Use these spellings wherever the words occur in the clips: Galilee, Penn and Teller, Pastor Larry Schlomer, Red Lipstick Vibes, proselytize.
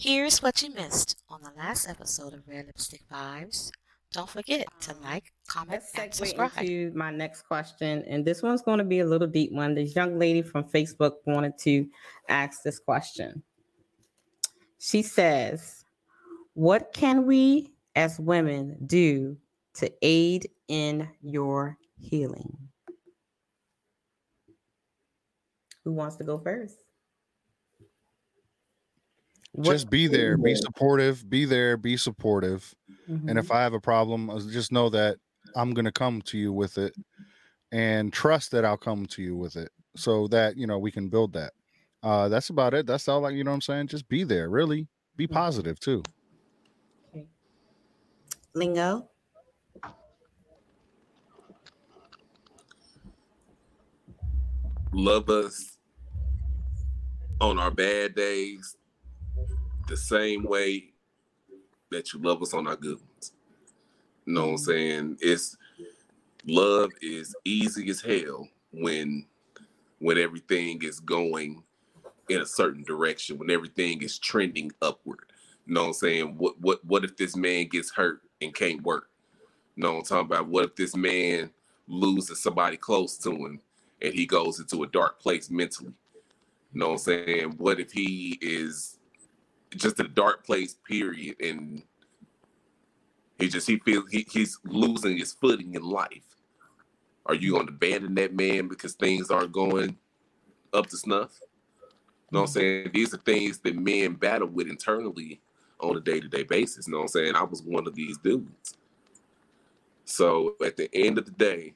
Here's what you missed on the last episode of Red Lipstick Vibes. Don't forget to like, comment, and subscribe. Let's segue into my next question, and this one's going to be a little deep one. This young lady from Facebook wanted to ask this question. She says, what can we as women do to aid in your healing? Who wants to go first? Just be there, be supportive, be there, be supportive. Mm-hmm. And if I have a problem, just know that I'm going to come to you with it and trust that I'll come to you with it so that, you know, we can build that. That's about it. That's all, like, you know what I'm saying? Just be there, really. Be positive too. Okay. Lingo. Love us on our bad days the same way that you love us on our good ones. You know what I'm saying? Love is easy as hell when everything is going in a certain direction, when everything is trending upward. You know what I'm saying? What if this man gets hurt and can't work? You know what I'm talking about? What if this man loses somebody close to him and he goes into a dark place mentally? You know what I'm saying? What if he is just a dark place, period, and he feels he's losing his footing in life? Are you going to abandon that man because things aren't going up to snuff? You know what I'm saying? These are things that men battle with internally on a day-to-day basis. You know what I'm saying? I was one of these dudes. So at the end of the day,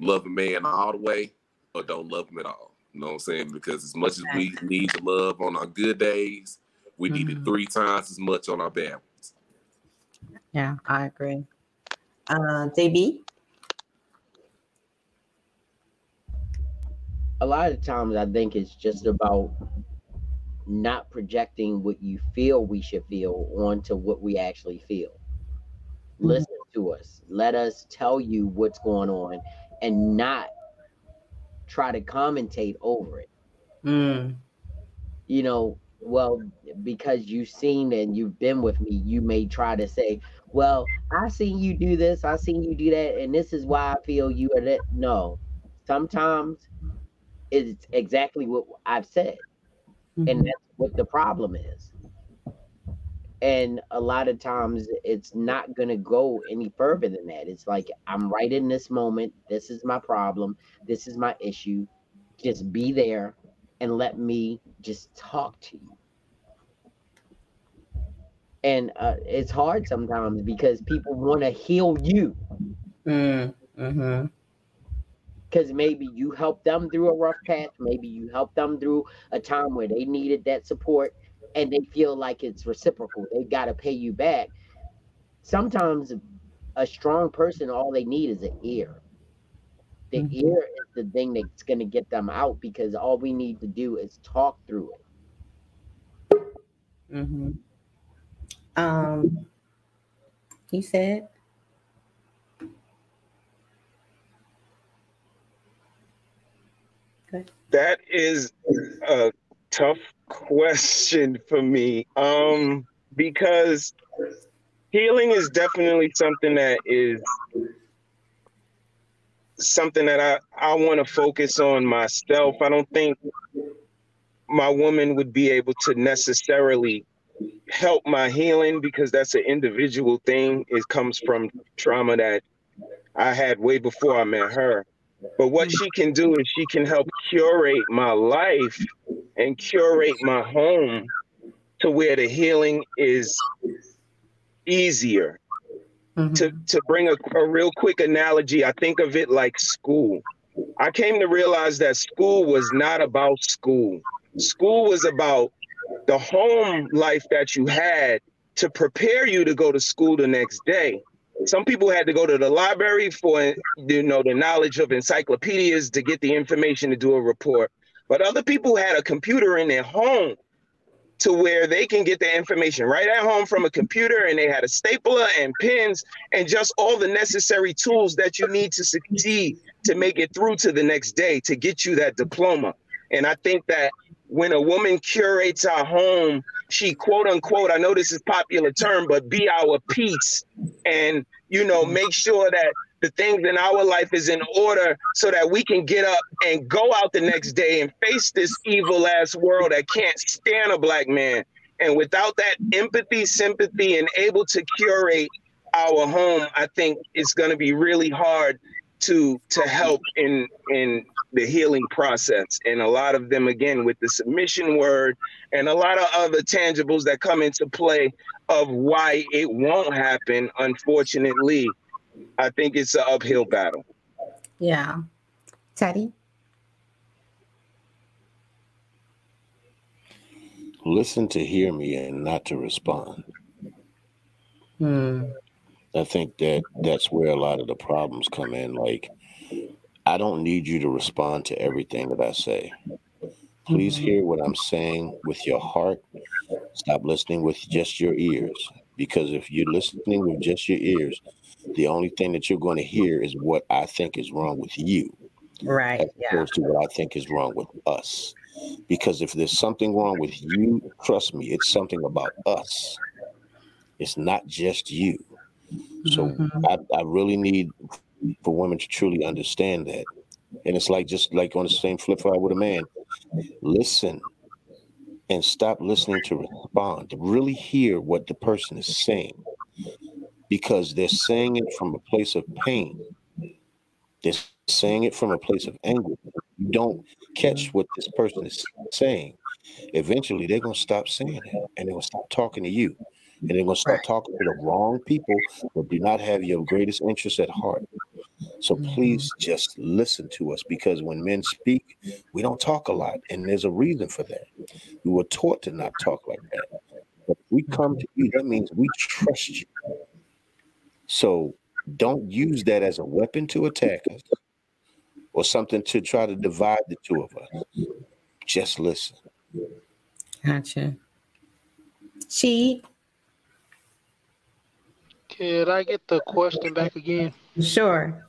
love a man all the way or don't love him at all. You know what I'm saying? Because as much as we need to love on our good days, we need it 3 times as much on our bad ones. Yeah, I agree. JB? A lot of times I think it's just about not projecting what you feel we should feel onto what we actually feel. Mm-hmm. Listen to us. Let us tell you what's going on and not try to commentate over it. You know, well, because you've seen and you've been with me, you may try to say, well, I seen you do this, I seen you do that, and this is why I feel you are that. No, sometimes it's exactly what I've said. And that's what the problem is. And a lot of times it's not going to go any further than that. It's like, I'm right in this moment. This is my problem. This is my issue. Just be there and let me just talk to you. And it's hard sometimes because people want to heal you. Because maybe you helped them through a rough patch. Maybe you helped them through a time where they needed that support. And they feel like it's reciprocal. They got to pay you back. Sometimes a strong person, all they need is an ear. The ear is the thing that's going to get them out, because all we need to do is talk through it. He said, okay. That is a tough question for me, because healing is definitely something that I want to focus on myself. I don't think my woman would be able to necessarily help my healing, because that's an individual thing. It comes from trauma that I had way before I met her. But what she can do is she can help curate my life and curate my home to where the healing is easier. To bring a real quick analogy, I think of it like school. I came to realize that school was not about school. School was about the home life that you had to prepare you to go to school the next day. Some people had to go to the library for, you know, the knowledge of encyclopedias to get the information to do a report. But other people had a computer in their home to where they can get their information right at home from a computer, and they had a stapler and pens and just all the necessary tools that you need to succeed to make it through to the next day to get you that diploma. And I think that when a woman curates our home, she quote unquote, I know this is a popular term, but be our peace and, you know, make sure that the things in our life is in order so that we can get up and go out the next day and face this evil ass world that can't stand a black man. And without that empathy, sympathy, and able to curate our home, I think it's going to be really hard to help in the healing process. And a lot of them, again, with the submission word and a lot of other tangibles that come into play of why it won't happen, unfortunately, I think it's an uphill battle. Yeah. Teddy? Listen to hear me and not to respond. I think that's where a lot of the problems come in. Like, I don't need you to respond to everything that I say. Please hear what I'm saying with your heart. Stop listening with just your ears. Because if you're listening with just your ears, the only thing that you're going to hear is what I think is wrong with you. Right. As opposed to what I think is wrong with us. Because if there's something wrong with you, trust me, it's something about us. It's not just you. So I really need for women to truly understand that. And it's like, just like on the same flip side with a man, listen and stop listening to respond, to really hear what the person is saying, because they're saying it from a place of pain. They're saying it from a place of anger. You don't catch what this person is saying. Eventually, they're going to stop saying it, and they're going to stop talking to you. And they're going to start talking to the wrong people who do not have your greatest interest at heart. So please just listen to us, because when men speak, we don't talk a lot. And there's a reason for that. We were taught to not talk like that. But if we come to you, that means we trust you. So don't use that as a weapon to attack us or something to try to divide the two of us. Just listen. Gotcha. She... Did I get the question back again? Sure.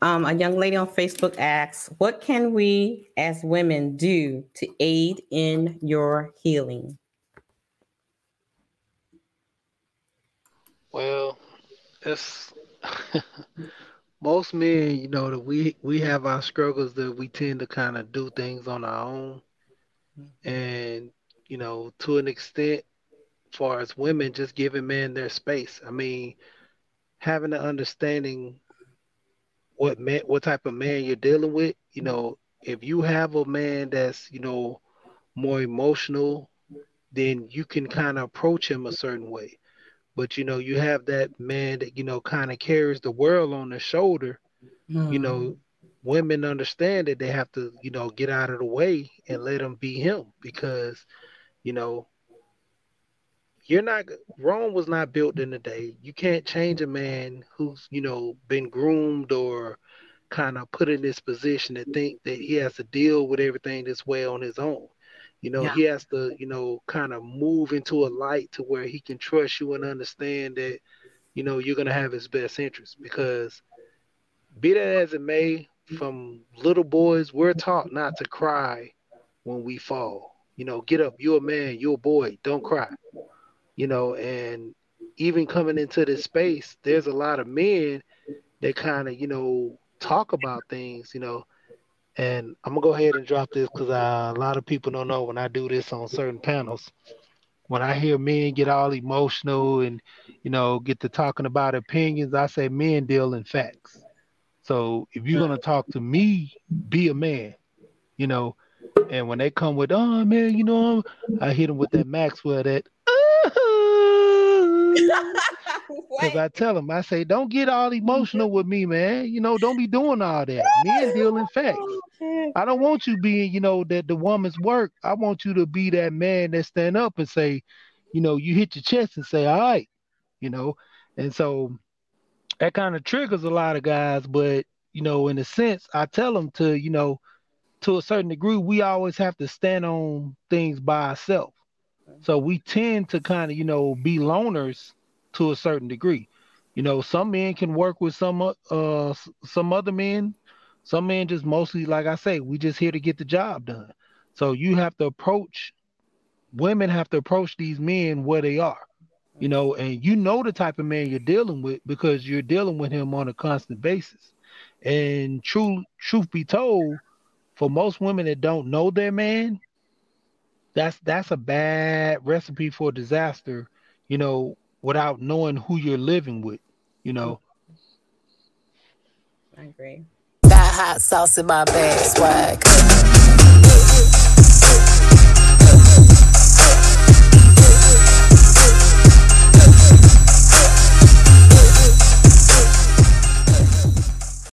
A young lady on Facebook asks, what can we as women do to aid in your healing? Well, it's most men, you know, that we have our struggles that we tend to kind of do things on our own. And, you know, to an extent, far as women, just giving men their space. I mean, having an understanding what type of man you're dealing with. You know, if you have a man that's, you know, more emotional, then you can kind of approach him a certain way. But, you know, you have that man that, you know, kind of carries the world on his shoulder. You know, women understand that they have to, you know, get out of the way and let him be him, because, you know, Rome was not built in a day. You can't change a man who's, you know, been groomed or kind of put in this position to think that he has to deal with everything this way on his own. You know, he has to, you know, kind of move into a light to where he can trust you and understand that, you know, you're going to have his best interest. Because be that as it may, from little boys, we're taught not to cry when we fall. You know, get up, you're a man, you're a boy, don't cry. You know, and even coming into this space, there's a lot of men that kind of, you know, talk about things, you know. And I'm going to go ahead and drop this, because a lot of people don't know when I do this on certain panels. When I hear men get all emotional and, you know, get to talking about opinions, I say men deal in facts. So if you're going to talk to me, be a man, you know. And when they come with, oh, man, you know, I hit them with that Maxwell, that, because I tell them, I say, don't get all emotional with me, man. You know, don't be doing all that. Men deal in facts. I don't want you being, you know, that the woman's work. I want you to be that man that stand up and say, you know, you hit your chest and say, all right, you know. And so that kind of triggers a lot of guys. But, you know, in a sense, I tell them to, you know, to a certain degree, we always have to stand on things by ourselves. So we tend to kind of, you know, be loners to a certain degree. You know, some men can work with some other men. Some men just mostly, like I say, we just here to get the job done. So you have to approach, women have to approach these men where they are, you know, and you know the type of man you're dealing with because you're dealing with him on a constant basis. And truth be told, for most women that don't know their man, that's a bad recipe for disaster, you know, without knowing who you're living with, you know. I agree. That hot sauce in my bag, swag.